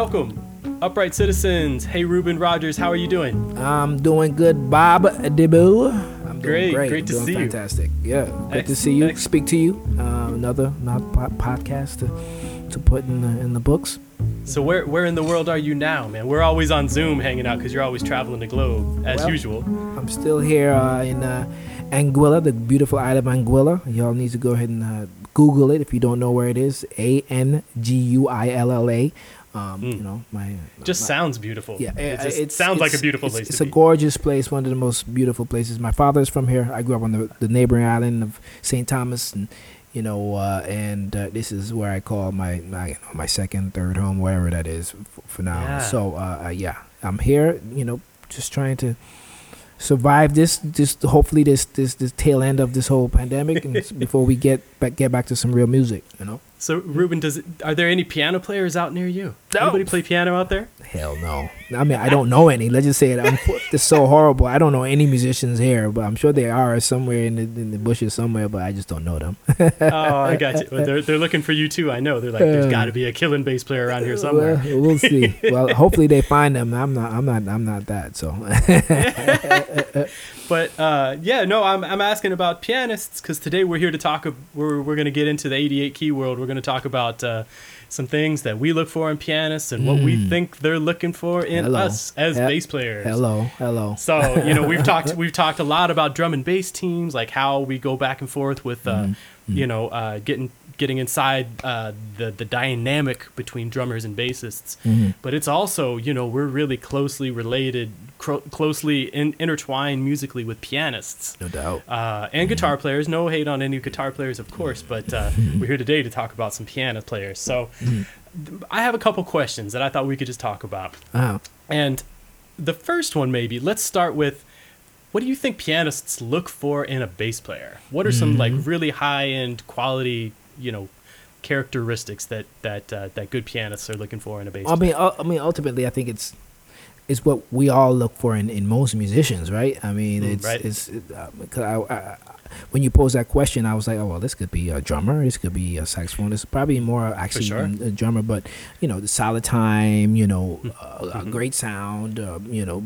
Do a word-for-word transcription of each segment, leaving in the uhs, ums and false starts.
Welcome, Upright Citizens. Hey, Ruben Rogers, how are you doing? I'm doing good, Bob DeBoo. I'm doing great. Great, great to doing see fantastic. you. Fantastic. Yeah, good to see you. Excellent. Speak to you. Uh, another not podcast to, to put in the, in the books. So where where in the world are you now, man? We're always on Zoom hanging out because you're always traveling the globe, as well, usual. I'm still here uh, in uh, Anguilla, the beautiful island of Anguilla. Y'all need to go ahead and uh, Google it if you don't know where it is. A N G U I L L A. Um, mm. You know, my just my, sounds beautiful. Yeah, it just it's, sounds it's, like a beautiful it's, place. It's to a be. gorgeous place, one of the most beautiful places. My father's from here. I grew up on the, the neighboring island of Saint Thomas, and you know, uh, and uh, this is where I call my my, you know, my second, third home, whatever that is for, for now. Yeah. So uh, yeah, I'm here. You know, just trying to survive this. Just hopefully this this this tail end of this whole pandemic, and before we get back get back to some real music. You know. So, Ruben, does it, are there any piano players out near you? No. Anybody play piano out there? Hell no. I mean, I don't know any. Let's just say it. I'm, it's so horrible. I don't know any musicians here, but I'm sure they are somewhere in the, in the bushes somewhere, but I just don't know them. Oh, I got you. Well, they're, they're looking for you, too. I know. They're like, there's got to be a killing bass player around here somewhere. Well, we'll see. Well, hopefully they find them. I'm not I'm not, I'm not that, so. But, uh, yeah, no, I'm I'm asking about pianists because today we're here to talk. We're, we're going to get into the eighty-eight key world. We're going to talk about uh, some things that we look for in pianists and mm. what we think they're looking for in hello. us as he- bass players. Hello, hello. So, you know, we've talked we've talked a lot about drum and bass teams, like how we go back and forth with, uh, mm. you know, uh, getting getting inside uh, the, the dynamic between drummers and bassists. Mm. But it's also, you know, we're really closely related, cro- closely in- intertwined musically with pianists. No doubt. Uh, and mm. guitar players. No hate on any guitar players, of course, but uh, we're here today to talk about some piano players. So mm. I have a couple questions that I thought we could just talk about. Wow. And the first one, maybe, let's start with, what do you think pianists look for in a bass player? What are some mm. like really high-end quality, you know, characteristics that that uh, that good pianists are looking for in a bass player? I mean, I, I mean, ultimately, I think it's it's what we all look for in, in most musicians, right? I mean, mm, it's right. it's it, uh, cause I, I, when you pose that question, I was like, oh well, this could be a drummer, this could be a saxophonist, probably more actually sure. a drummer, but you know, the solid time, you know, mm-hmm. uh, a great sound, uh, you know.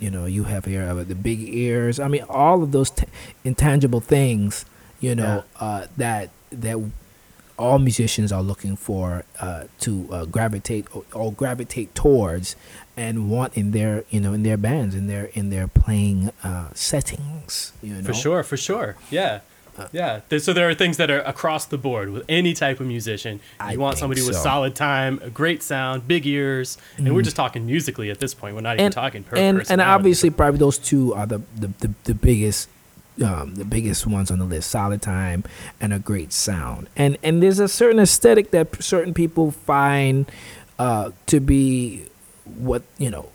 You know, you have here uh, the big ears. I mean, all of those t- intangible things, you know, yeah. uh, that that all musicians are looking for uh, to uh, gravitate or, or gravitate towards and want in their, you know, in their bands, in their in their playing uh, settings. You know, for sure, for sure, yeah, uh, yeah. So there are things that are across the board with any type of musician. You I want somebody so. with solid time, a great sound, big ears, and mm. we're just talking musically at this point. We're not even and, talking per and, personality. And obviously, probably those two are the the, the, the biggest. Um, the biggest ones on the list, solid time and a great sound. And and there's a certain aesthetic that certain people find uh, to be what, you know,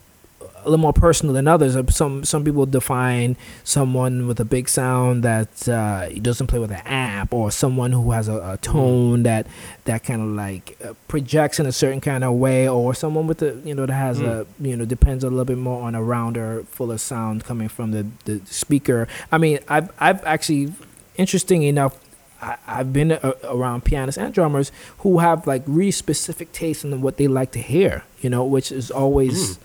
a little more personal than others. Some some people define someone with a big sound that uh, doesn't play with an amp, or someone who has a, a tone that that kind of like uh, projects in a certain kind of way, or someone with the, you know, that has mm. a, you know, depends a little bit more on a rounder, fuller sound coming from the, the speaker. I mean, I've I've actually, interesting enough, I, I've been a, around pianists and drummers who have like really specific taste in what they like to hear, you know, which is always. Mm.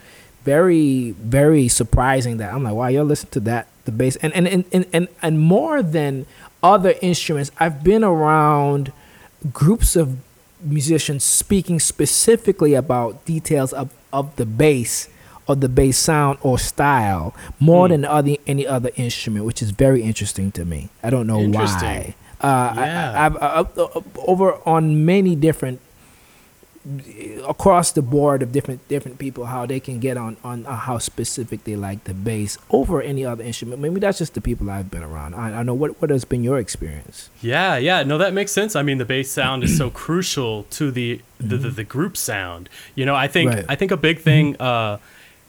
Very, very surprising that I'm like, wow, you're listening to that, the bass. And and, and, and, and and more than other instruments, I've been around groups of musicians speaking specifically about details of, of the bass or the bass sound or style more mm. than other, any other instrument, which is very interesting to me. I don't know why. Uh, yeah. I, I've, I've, I've over on many different across the board of different different people, how they can get on on uh, how specific they like the bass over any other instrument. Maybe that's just the people I've been around. I, I know what what has been your experience. Yeah, yeah, no, that makes sense. I mean, the bass sound is so crucial to the the, the the group sound. You know, I think right. I think a big thing. Uh,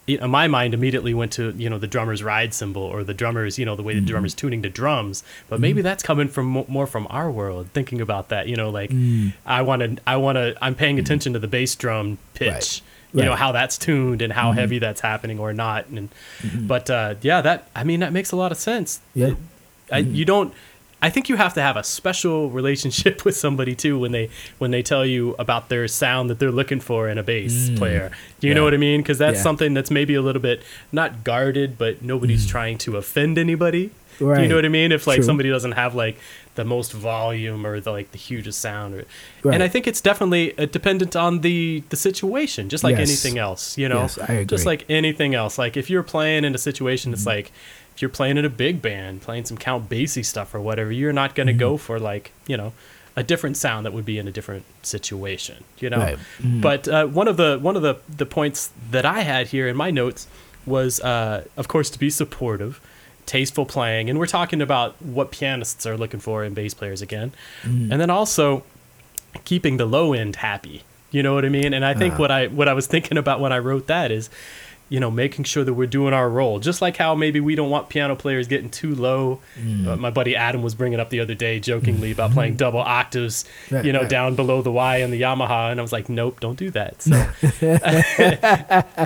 In my mind immediately went to, you know, the drummer's ride cymbal or the drummer's, you know, the way the mm. drummer's tuning to drums. But maybe mm. that's coming from more from our world, thinking about that, you know, like mm. I want to, I want to, I'm paying attention to the bass drum pitch, right. you right. know, how that's tuned and how mm-hmm. heavy that's happening or not. And, mm-hmm. but uh, yeah, that, I mean, that makes a lot of sense. Yeah. I, mm-hmm. You don't, I think you have to have a special relationship with somebody too when they when they tell you about their sound that they're looking for in a bass mm. player. Do you yeah. know what I mean? Because that's yeah. something that's maybe a little bit not guarded, but nobody's mm. trying to offend anybody. Right. Do you know what I mean? If like True. somebody doesn't have like the most volume or the, like the hugest sound, or, right. and I think it's definitely uh, dependent on the the situation, just like yes. anything else. You know, yes, I agree. Just like anything else. Like if you're playing in a situation, mm-hmm. it's like if you're playing in a big band, playing some Count Basie stuff or whatever, you're not going to mm-hmm. go for like you know a different sound that would be in a different situation. You know, right. mm-hmm. but uh, one of the one of the the points that I had here in my notes was, uh, of course, to be supportive. Tasteful playing, and we're talking about what pianists are looking for in bass players again, mm. and then also keeping the low end happy. You know what I mean? And I think uh. what I what I was thinking about when I wrote that is, you know, making sure that we're doing our role, just like how maybe we don't want piano players getting too low. Mm. Uh, my buddy Adam was bringing up the other day jokingly about playing double octaves, right, you know, right. down below the Y in the Yamaha. And I was like, nope, don't do that. So,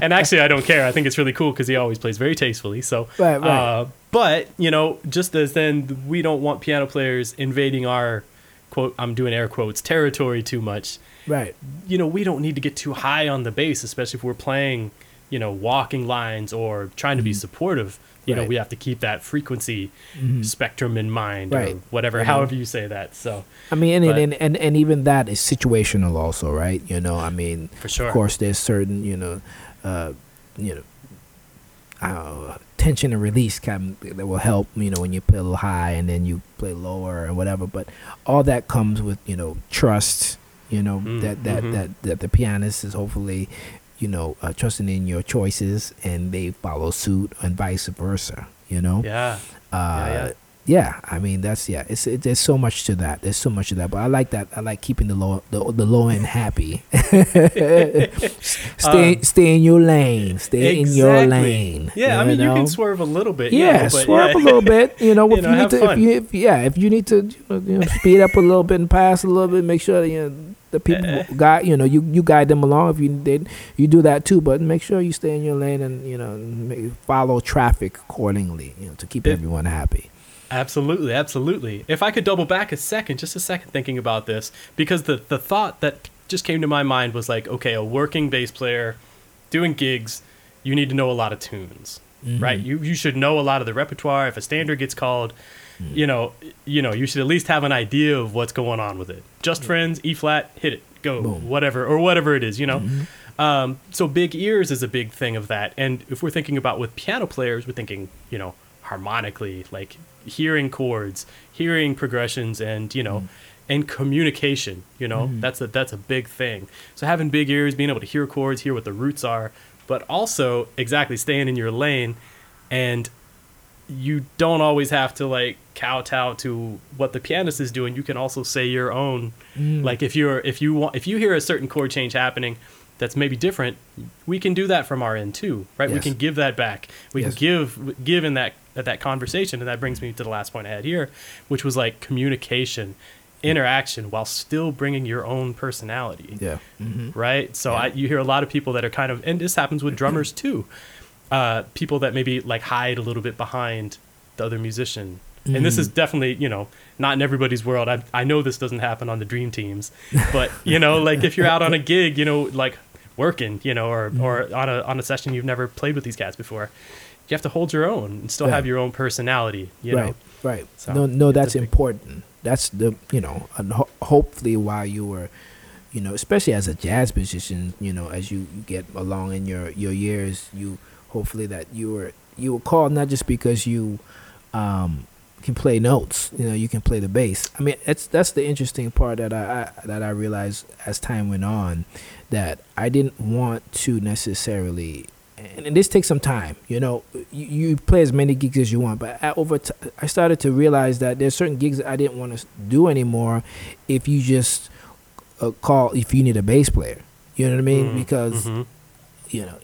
and actually, I don't care. I think it's really cool because he always plays very tastefully. So, right, right. Uh, but, you know, just as then we don't want piano players invading our quote, I'm doing air quotes, territory too much. Right. You know, we don't need to get too high on the bass, especially if we're playing, you know, walking lines or trying to be supportive. You right. know, we have to keep that frequency mm-hmm. spectrum in mind right. or whatever, mm-hmm. however you say that. So, I mean, and, and, and, and even that is situational also, right? You know, I mean, for sure. Of course, there's certain, you know, uh, you know, I don't know, tension and release kind of, that will help, you know, when you play a little high and then you play lower and whatever. But all that comes with, you know, trust, you know, mm-hmm. that, that, mm-hmm. that, that the pianist is hopefully... you know, uh, trusting in your choices and they follow suit and vice versa, you know? Yeah. Uh, yeah, yeah. yeah, I mean, that's, yeah, it's, it, there's so much to that. There's so much to that, but I like that. I like keeping the low, the, the low end happy. stay, um, stay in your lane, stay exactly. in your lane. Yeah. You know, I mean, you know? can swerve a little bit. Yeah. yeah but swerve yeah. a little bit, you know, if you, know, you need to, if you, if, yeah, if you need to you know, speed up a little bit and pass a little bit, make sure that, you know, the people guide, you know, you, you guide them along if you did, you do that too, but make sure you stay in your lane and, you know, follow traffic accordingly, you know, to keep it, everyone happy. Absolutely. Absolutely. If I could double back a second, just a second thinking about this, because the, the thought that just came to my mind was like, okay, a working bass player doing gigs, you need to know a lot of tunes, mm-hmm. right? You, you should know a lot of the repertoire. If a standard gets called, you know, you know, you should at least have an idea of what's going on with it. Just yeah. Friends, E flat, hit it, go, Boom. whatever, or whatever it is, you know. Mm-hmm. Um, so big ears is a big thing of that. And if we're thinking about with piano players, we're thinking, you know, harmonically, like hearing chords, hearing progressions, and, you know, mm-hmm. and communication, you know, mm-hmm. that's a, that's a big thing. So having big ears, being able to hear chords, hear what the roots are, but also exactly staying in your lane. And you don't always have to like kowtow to what the pianist is doing. You can also say your own. Mm. Like if you're if you want if you hear a certain chord change happening that's maybe different, we can do that from our end too, right? Yes. We can give that back. We yes. can give give in that that conversation, and that brings me to the last point I had here, which was like communication, interaction, while still bringing your own personality. Yeah. Mm-hmm. Right. So yeah. I, you hear a lot of people that are kind of, and this happens with drummers too. Uh, people that maybe like hide a little bit behind the other musician. Mm. And this is definitely, you know, not in everybody's world. I I know this doesn't happen on the dream teams, but you know, like if you're out on a gig, you know, like working, you know, or, mm. or on a, on a session, you've never played with these cats before. You have to hold your own and still right. have your own personality, you right. know? Right. So, no, no, that's big... important. That's the, you know, and ho- hopefully while you were, you know, especially as a jazz musician, you know, as you get along in your, your years, you, hopefully that you were you were called not just because you um, can play notes, you know, you can play the bass. I mean, it's that's the interesting part that I, I that I realized as time went on, that I didn't want to necessarily, and, and this takes some time. You know, you, you play as many gigs as you want, but I, over t- I started to realize that there's certain gigs that I didn't want to do anymore. If you just uh, call, if you need a bass player, you know what I mean, mm, because mm-hmm. you know.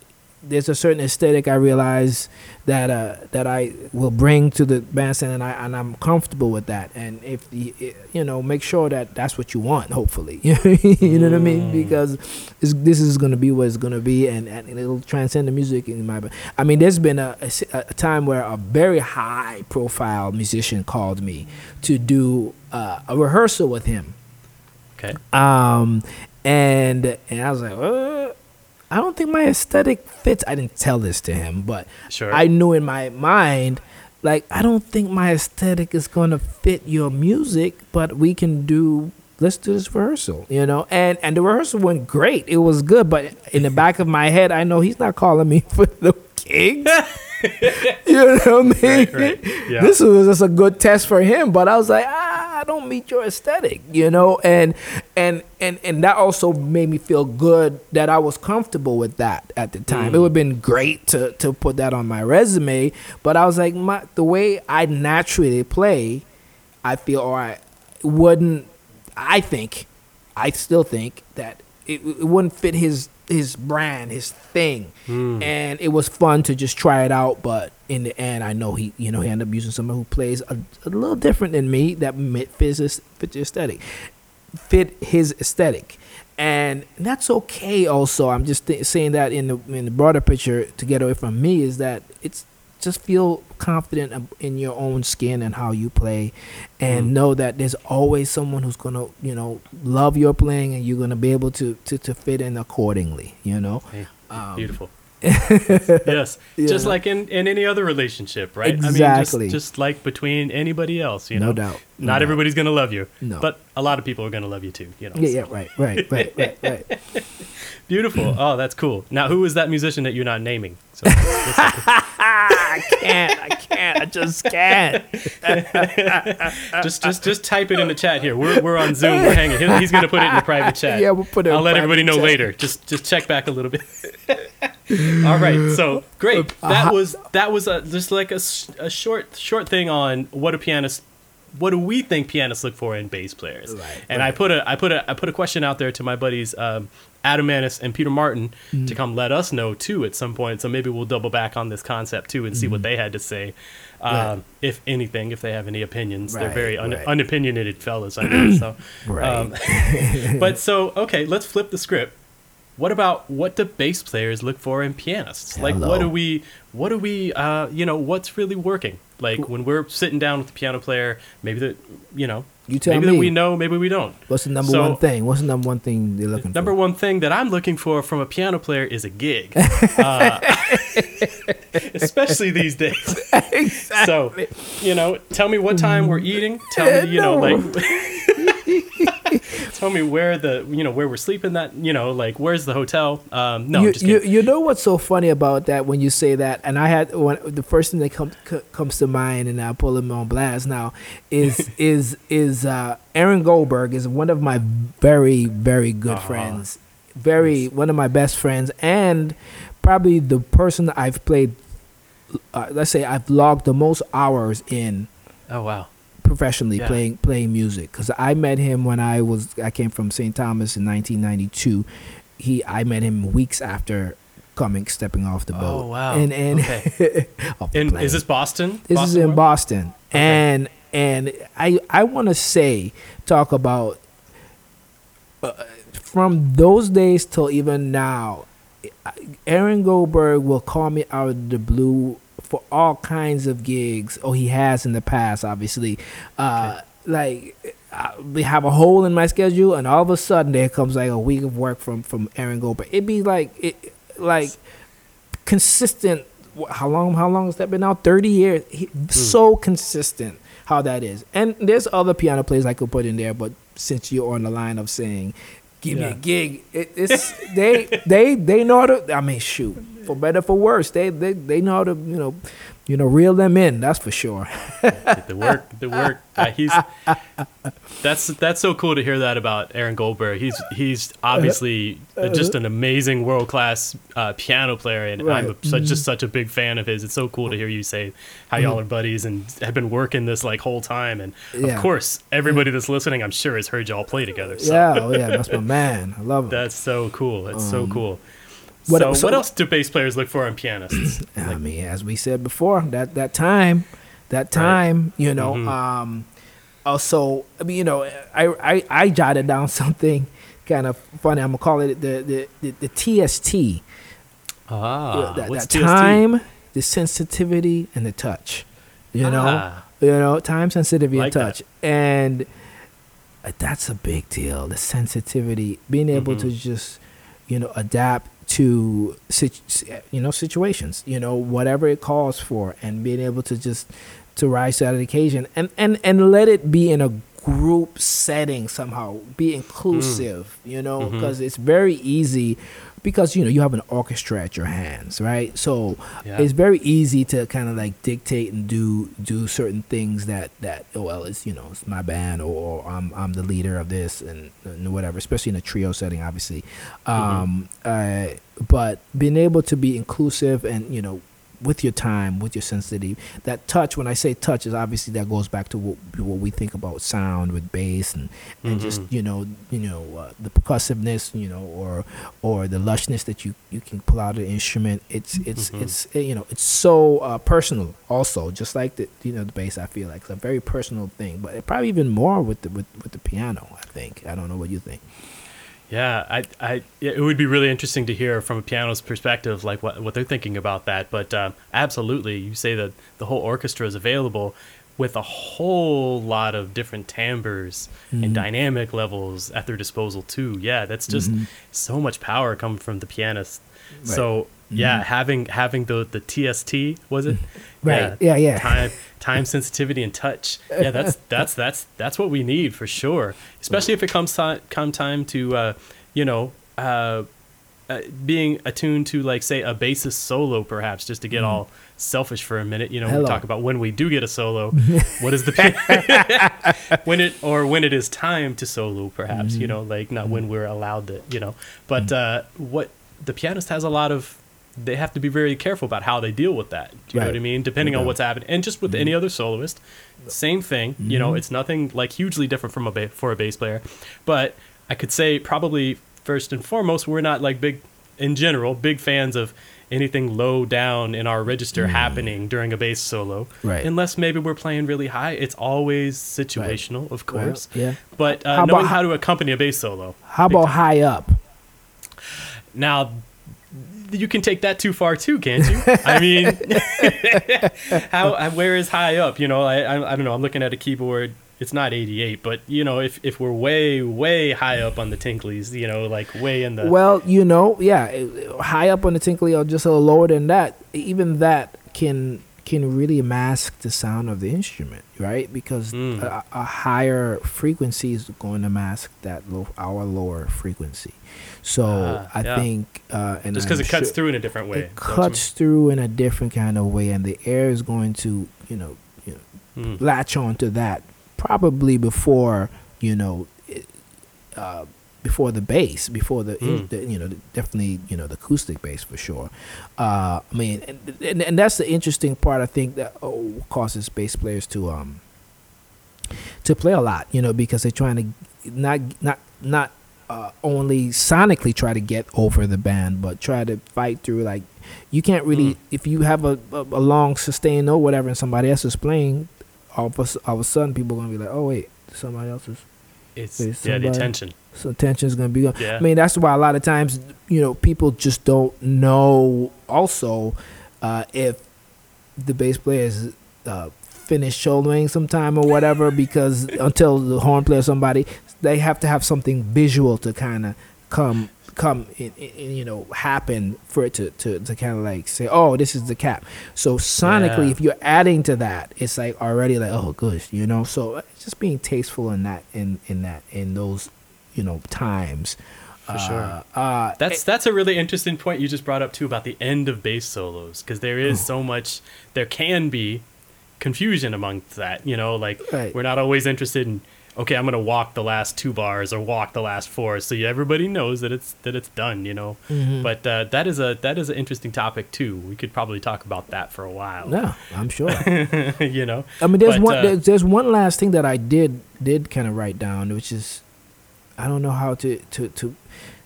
there's a certain aesthetic I realize that uh, that I will bring to the bandstand, and I and I'm comfortable with that. And if the, it, you know, make sure that that's what you want. Hopefully, you know mm. what I mean, because it's, this is going to be what it's going to be, and, and it'll transcend the music in my. I mean, there's been a, a, a time where a very high profile musician called me to do uh, a rehearsal with him. Okay. Um, and and I was like, oh. I don't think my aesthetic fits. I didn't tell this to him, but sure. I knew in my mind, like, I don't think my aesthetic is going to fit your music, but we can do, let's do this rehearsal, you know? And and the rehearsal went great. It was good, but in the back of my head, I know he's not calling me for the gig. You know what I mean? Right, right. Yeah. This was just a good test for him, but I was like, ah, I don't meet your aesthetic, you know? And and and and that also made me feel good that I was comfortable with that at the time. Mm. It would have been great to to put that on my resume, but I was like, my, the way I naturally play, I feel, or I wouldn't, I think, I still think that it, it wouldn't fit his his brand, his thing. Mm. And it was fun to just try it out, but in the end, I know he, you know, he ended up using someone who plays a, a little different than me that fits his, fit his aesthetic, fit his aesthetic, and that's okay. Also, I'm just th- saying that in the in the broader picture, to get away from me, is that it's just feel confident in your own skin and how you play, and mm. know that there's always someone who's gonna, you know, love your playing, and you're gonna be able to to, to fit in accordingly, you know. Hey, um, beautiful. Yes, yeah. Just like in, in any other relationship, right? Exactly. I mean, just, just like between anybody else, you know. No doubt. No Not doubt. Everybody's gonna love you, no. But a lot of people are gonna love you too, you know. Yeah, so. yeah, right, right, right, right, right. Beautiful. Oh, that's cool. Now, who is that musician that you're not naming? So, let's, let's, let's, I can't. I can't. I just can't. just, just, just type it in the chat here. We're, we're on Zoom. We're hanging. He's gonna put it in the private chat. Yeah, we'll put it. I'll in let everybody know chat. Later. Just, just check back a little bit. All right. So great. That was that was a, just like a, a short short thing on what a pianist. What do we think pianists look for in bass players? Right, and right. I put a I put a I put a question out there to my buddies um, Adam Maness and Peter Martin mm-hmm. to come let us know too at some point. So maybe we'll double back on this concept too and mm-hmm. see what they had to say, um, right. if anything, if they have any opinions. Right, they're very un- right. unopinionated fellas, I guess. So, right. um, but so okay, let's flip the script. What about what do bass players look for in pianists? Hello. Like what do we what do we uh, you know what's really working? Like when we're sitting down with the piano player, maybe that, you know, you tell maybe me. That we know, maybe we don't. What's the number so, one thing? What's the number one thing they're looking number for? Number one thing that I'm looking for from a piano player is a gig, uh, especially these days. Exactly. So, you know, tell me what time we're eating. Tell me, you no. know, like, tell me where the, you know, where we're sleeping that, you know, like, where's the hotel? Um, no, you, I'm just kidding. You, you know what's so funny about that when you say that? And I had one, the first thing that comes comes to mind, and I pull him on blast now, is is is uh, Aaron Goldberg is one of my very very good uh-huh. friends, very one of my best friends, and probably the person that I've played. Uh, let's say I've logged the most hours in. Oh wow! Professionally yeah. playing playing music, because I met him when I was I came from Saint Thomas in nineteen ninety-two. He I met him weeks after. Coming, stepping off the boat. Oh wow! And and, okay. and is this Boston? This Boston is in world? Boston, okay. and and I I want to say talk about uh, from those days till even now. Aaron Goldberg will call me out of the blue for all kinds of gigs. Oh, he has in the past, obviously. Uh, okay. Like. I, we have a hole in my schedule, and all of a sudden there comes like a week of work from from Aaron Goldberg. It'd be like it. Like consistent, how long? How long has that been out? Thirty years. He, mm. So consistent, how that is. And there's other piano players I could put in there, but since you're on the line of saying, "Give yeah. me a gig," it, it's they they they know how to. I mean, shoot, for better for worse, they they they know how to you know you know reel them in. That's for sure. Get the work, the work. Uh, he's that's that's so cool to hear that about Aaron Goldberg. He's he's obviously just an amazing world class uh, piano player, and right. I'm a, such, just such a big fan of his. It's so cool to hear you say how y'all are buddies and have been working this like whole time. And yeah. of course, everybody that's listening, I'm sure, has heard y'all play together. So. Yeah, oh yeah, that's my man. I love him. That's so cool. That's um, so cool. What, so, so what else do bass players look for in pianists? I like, mean, as we said before, that that time, that time, right. you know. Mm-hmm. Um, also, I mean, you know, I, I, I jotted down something kind of funny. I'm gonna call it the the the, the T S T. Ah, that, what's that T S T? Time, the sensitivity, and the touch. You ah. know, you know, time, sensitivity, like and touch, that. And that's a big deal. The sensitivity, being able mm-hmm. to just, you know, adapt to situ- you know situations, you know, whatever it calls for, and being able to just to rise to that occasion, and and and let it be in a group setting somehow, be inclusive, mm. you know, because mm-hmm. it's very easy. Because, you know, you have an orchestra at your hands, right? So yeah. it's very easy to kind of like dictate and do do certain things that, that oh, well, it's, you know, it's my band, or, or I'm I'm the leader of this and, and whatever, especially in a trio setting, obviously. Um, mm-hmm. uh, but being able to be inclusive and, you know, with your time, with your sensitivity, that touch, when I say touch, is obviously that goes back to what, what we think about sound with bass and, and mm-hmm. just, you know, you know, uh, the percussiveness, you know, or or the lushness that you, you can pull out of the instrument. It's, it's, mm-hmm. it's it, you know, it's so uh, personal also, just like the, you know, the bass, I feel like it's a very personal thing, but it probably even more with the, with, with the piano, I think. I don't know what you think. Yeah, I, I, it would be really interesting to hear from a pianist's perspective, like what what they're thinking about that. But um, absolutely, you say that the whole orchestra is available with a whole lot of different timbres mm-hmm. and dynamic levels at their disposal too. Yeah, that's just mm-hmm. so much power coming from the pianist. Right. So mm-hmm. yeah, having having the the T S T, was it? Right. Yeah, yeah. yeah. Time, time, sensitivity, and touch. Yeah, that's that's that's that's what we need for sure. Especially if it comes time, come time to uh, you know uh, uh, being attuned to, like, say a bassist solo, perhaps, just to get mm. all selfish for a minute. You know, Hello. we talk about when we do get a solo. What is the when it or when it is time to solo, perhaps. Mm. You know, like not mm. when we're allowed to. You know, but mm. uh, what the pianist has a lot of. They have to be very careful about how they deal with that. Do you right. know what I mean? Depending yeah. on what's happening. And just with mm-hmm. any other soloist, same thing. Mm-hmm. You know, it's nothing like hugely different from a ba- for a bass player. But I could say probably first and foremost, we're not like big, in general, big fans of anything low down in our register mm-hmm. happening during a bass solo. Right. Unless maybe we're playing really high. It's always situational, right. of course. Right. Yeah. But uh, how knowing about, how to accompany a bass solo. How about time. high up? Now, you can take that too far too, can't you? I mean, how where is high up? You know, I, I I don't know. I'm looking at a keyboard. It's not eighty-eight, but you know, if if we're way way high up on the tinklies, you know, like way in the well, you know, yeah, high up on the tinkly or just a little lower than that. Even that can can really mask the sound of the instrument, right? Because mm. a, a higher frequency is going to mask that low, our lower frequency. So uh, I yeah. think, uh, and just because it cuts sure, through in a different way, it cuts through in a different kind of way, and the air is going to, you know, you know mm. latch onto that probably before, you know, it, uh, before the bass, before the, mm. the you know, the, definitely, you know, the acoustic bass for sure. Uh, I mean, and, and and that's the interesting part. I think that oh, causes bass players to um to play a lot, you know, because they're trying to not not not. Uh, only sonically try to get over the band, but try to fight through. Like, you can't really mm. if you have a, a, a long sustain or whatever, and somebody else is playing. All of a, all of a sudden, people are gonna be like, "Oh wait, somebody else is." It's wait, somebody, yeah, the tension. So tension is gonna be. Yeah. I mean, that's why a lot of times, you know, people just don't know. Also, uh, if the bass player is. Uh, finish shouldering sometime or whatever, because until the horn player or somebody, they have to have something visual to kind of come come in, in, you know, happen for it to to, to kind of like say, oh, this is the cap. So sonically, yeah. if you're adding to that, it's like already like, oh gosh, you know. So just being tasteful in that in in that in those, you know, times. For sure. Uh, uh, that's that's a really interesting point you just brought up too about the end of bass solos, because there is oh. so much there can be. Confusion amongst that, you know, like right. we're not always interested in, okay, I'm gonna walk the last two bars or walk the last four, so everybody knows that it's that it's done, you know. Mm-hmm. But uh, that is a that is an interesting topic too. We could probably talk about that for a while. Yeah, I'm sure. You know, I mean, there's but, one uh, there's, there's one last thing that I did did kind of write down, which is I don't know how to to to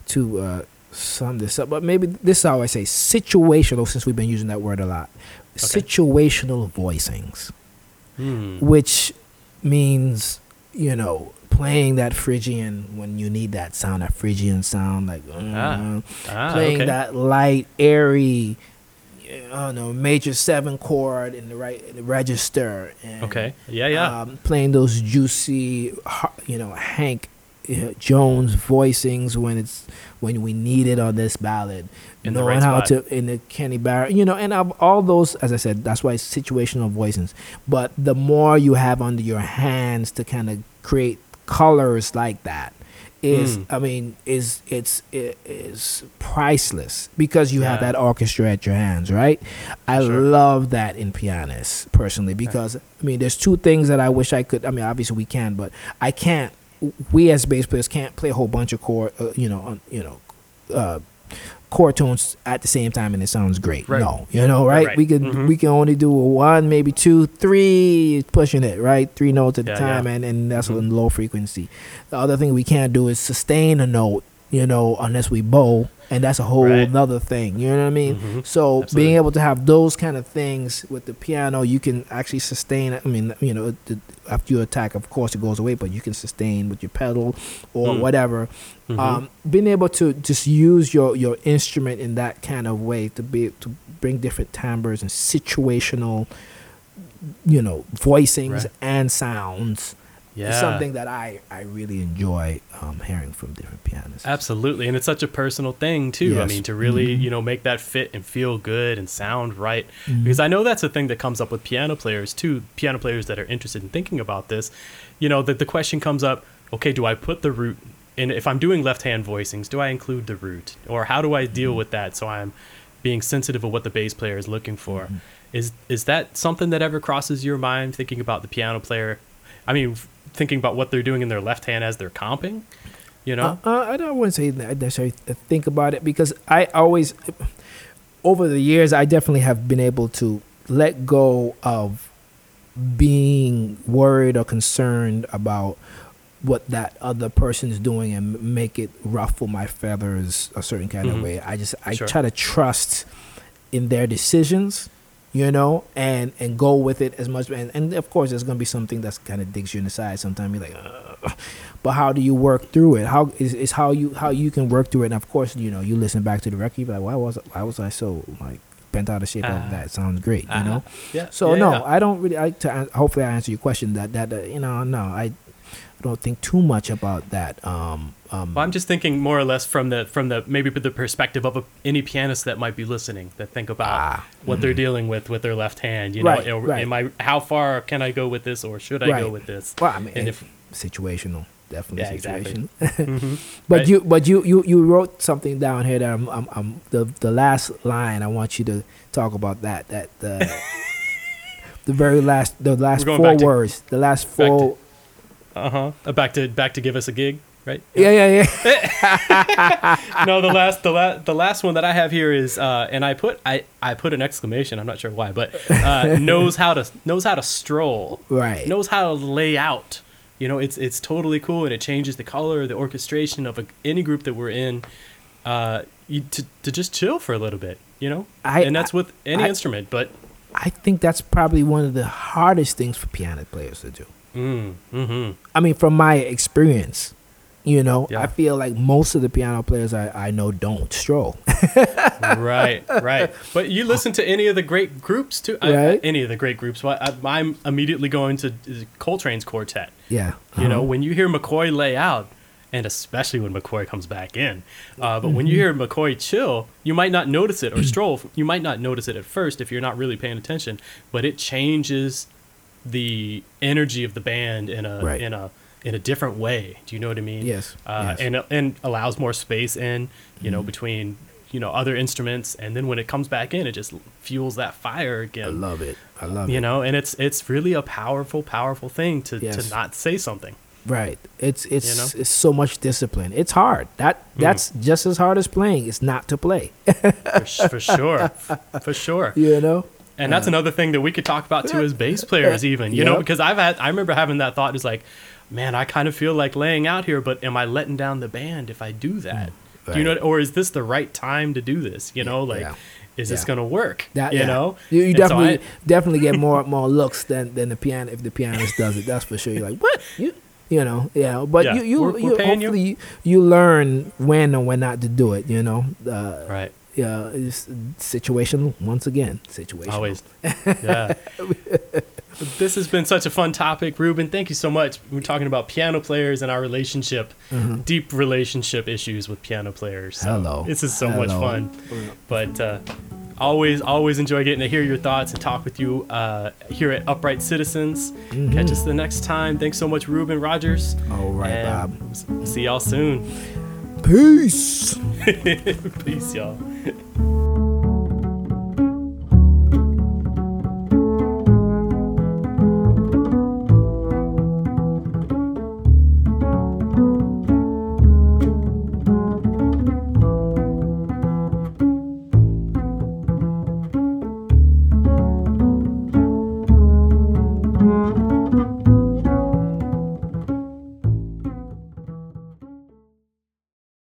to uh, sum this up, but maybe this is how I say situational, since we've been using that word a lot. Okay. Situational voicings, mm. which means, you know, playing that Phrygian when you need that sound, that Phrygian sound, like mm, ah. Ah, playing okay. that light, airy, I don't know, major seven chord in the right in the register. And, okay. Yeah, yeah. Um, playing those juicy, you know, Hank Jones voicings when it's when we need it on this ballad. In knowing the right how spot. To in the Kenny Barrett, you know, and I've, all those, as I said, that's why it's situational voicings. But the more you have under your hands to kind of create colors like that is, mm. I mean, is it's it is priceless because you yeah. have that orchestra at your hands, right? I sure. love that in pianists personally because okay. I mean, there's two things that I wish I could. I mean, obviously we can, but I can't. We as bass players can't play a whole bunch of chord, uh, you know, um, you know, uh, chord tunes at the same time, and it sounds great. Right. No, you know, right? right. We can mm-hmm. we can only do a one, maybe two, three, pushing it right, three notes at yeah, a time, yeah. and and that's mm-hmm. a low frequency. The other thing we can't do is sustain a note, you know, unless we bow, and that's a whole right. other thing. You know what I mean? Mm-hmm. So Absolutely. Being able to have those kind of things with the piano, you can actually sustain. I mean, you know. The, after you attack, of course, it goes away, but you can sustain with your pedal or mm. whatever. Mm-hmm. Um, being able to just use your, your instrument in that kind of way to be to bring different timbres and situational, you know, voicings right. and sounds yeah. is something that I, I really enjoy um, hearing from different pianists. Absolutely, and it's such a personal thing, too. Yes. I mean, to really, mm-hmm. you know, make that fit and feel good and sound right. Mm-hmm. Because I know that's a thing that comes up with piano players, too, piano players that are interested in thinking about this. You know, that the question comes up, okay, do I put the root in? If I'm doing left-hand voicings, do I include the root? Or how do I deal mm-hmm. with that so I'm being sensitive of what the bass player is looking for? Mm-hmm. Is, is that something that ever crosses your mind, thinking about the piano player? I mean... thinking about what they're doing in their left hand as they're comping, you know? Uh, uh, I don't want to say that I necessarily think about it because I always, over the years, I definitely have been able to let go of being worried or concerned about what that other person is doing and make it ruffle my feathers a certain kind mm-hmm. of way. I just, I sure. try to trust in their decisions. You know, and, and go with it as much. And, and of course, there's going to be something that's kind of digs you in the side. Sometimes you're like, ugh. But how do you work through it? How is, is how you how you can work through it? And of course, you know, you listen back to the record. You're like, why was why was I so like bent out of shape? Uh, that sounds great, you uh, know. Yeah. So yeah, no, yeah. I don't really. I to, hopefully, I answer your question. That that uh, you know, no, I don't think too much about that. Um, um, well, I'm just thinking more or less from the from the maybe the perspective of a, any pianist that might be listening that think about ah, what mm-hmm. they're dealing with with their left hand. You know, right, am, right. am I how far can I go with this, or should I right. go with this? Well, I mean, and if, situational, definitely yeah, situational. Exactly. mm-hmm. But right. you but you, you you wrote something down here that I'm, I'm, I'm the the last line. I want you to talk about that. That the the very last the last four words. To, the last four. Uh-huh. Uh, back to back to give us a gig, right? Yeah, yeah, yeah. yeah. no, the last the last the last one that I have here is uh, and I put I, I put an exclamation, I'm not sure why, but uh, knows how to knows how to stroll. Right. Knows how to lay out. You know, it's it's totally cool, and it changes the color, the orchestration of a, any group that we're in, uh, you, to to just chill for a little bit, you know? I, and that's with any I, instrument, but I think that's probably one of the hardest things for piano players to do. Mm, mm-hmm. I mean, from my experience, you know, yeah. I feel like most of the piano players I, I know don't stroll. right, right. But you listen to any of the great groups too. Right? I, any of the great groups. I, I'm immediately going to Coltrane's quartet. Yeah. Uh-huh. You know, when you hear McCoy lay out, and especially when McCoy comes back in, uh, but mm-hmm. when you hear McCoy chill, you might not notice it, or stroll. You might not notice it at first if you're not really paying attention, but it changes the energy of the band in a right. in a in a different way. Do you know what I mean? Yes. Uh, yes. And and allows more space in, you mm-hmm. know, between you know other instruments, and then when it comes back in, it just fuels that fire again. I love it. I love you it. You know, and it's it's really a powerful, powerful thing to, yes. to not say something. Right. It's it's you know? It's so much discipline. It's hard. That that's mm. just as hard as playing. It's not to play. for, for sure. For sure. You know. And that's another thing that we could talk about too as bass players even, you yep. know, because I've had, I remember having that thought is like, man, I kind of feel like laying out here, but am I letting down the band if I do that? Right. Do you know, or is this the right time to do this? You know, like, yeah. is yeah. this going to work? That, you yeah. know, you, you definitely so I, definitely get more more looks than, than the piano if the pianist does it. That's for sure. You're like, what? You you know, yeah. But yeah. you you, we're, you we're hopefully you. you learn when and when not to do it. You know, uh, right. Yeah, it's situational once again. Situational. Always. Yeah. This has been such a fun topic, Ruben. Thank you so much. We're talking about piano players and our relationship, mm-hmm. deep relationship issues with piano players. So Hello. This is so Hello. much fun. But uh, always, always enjoy getting to hear your thoughts and talk with you uh, here at Upright Citizens. Mm-hmm. Catch us the next time. Thanks so much, Ruben Rogers. All right, and Bob. See y'all soon. Peace. Peace, y'all.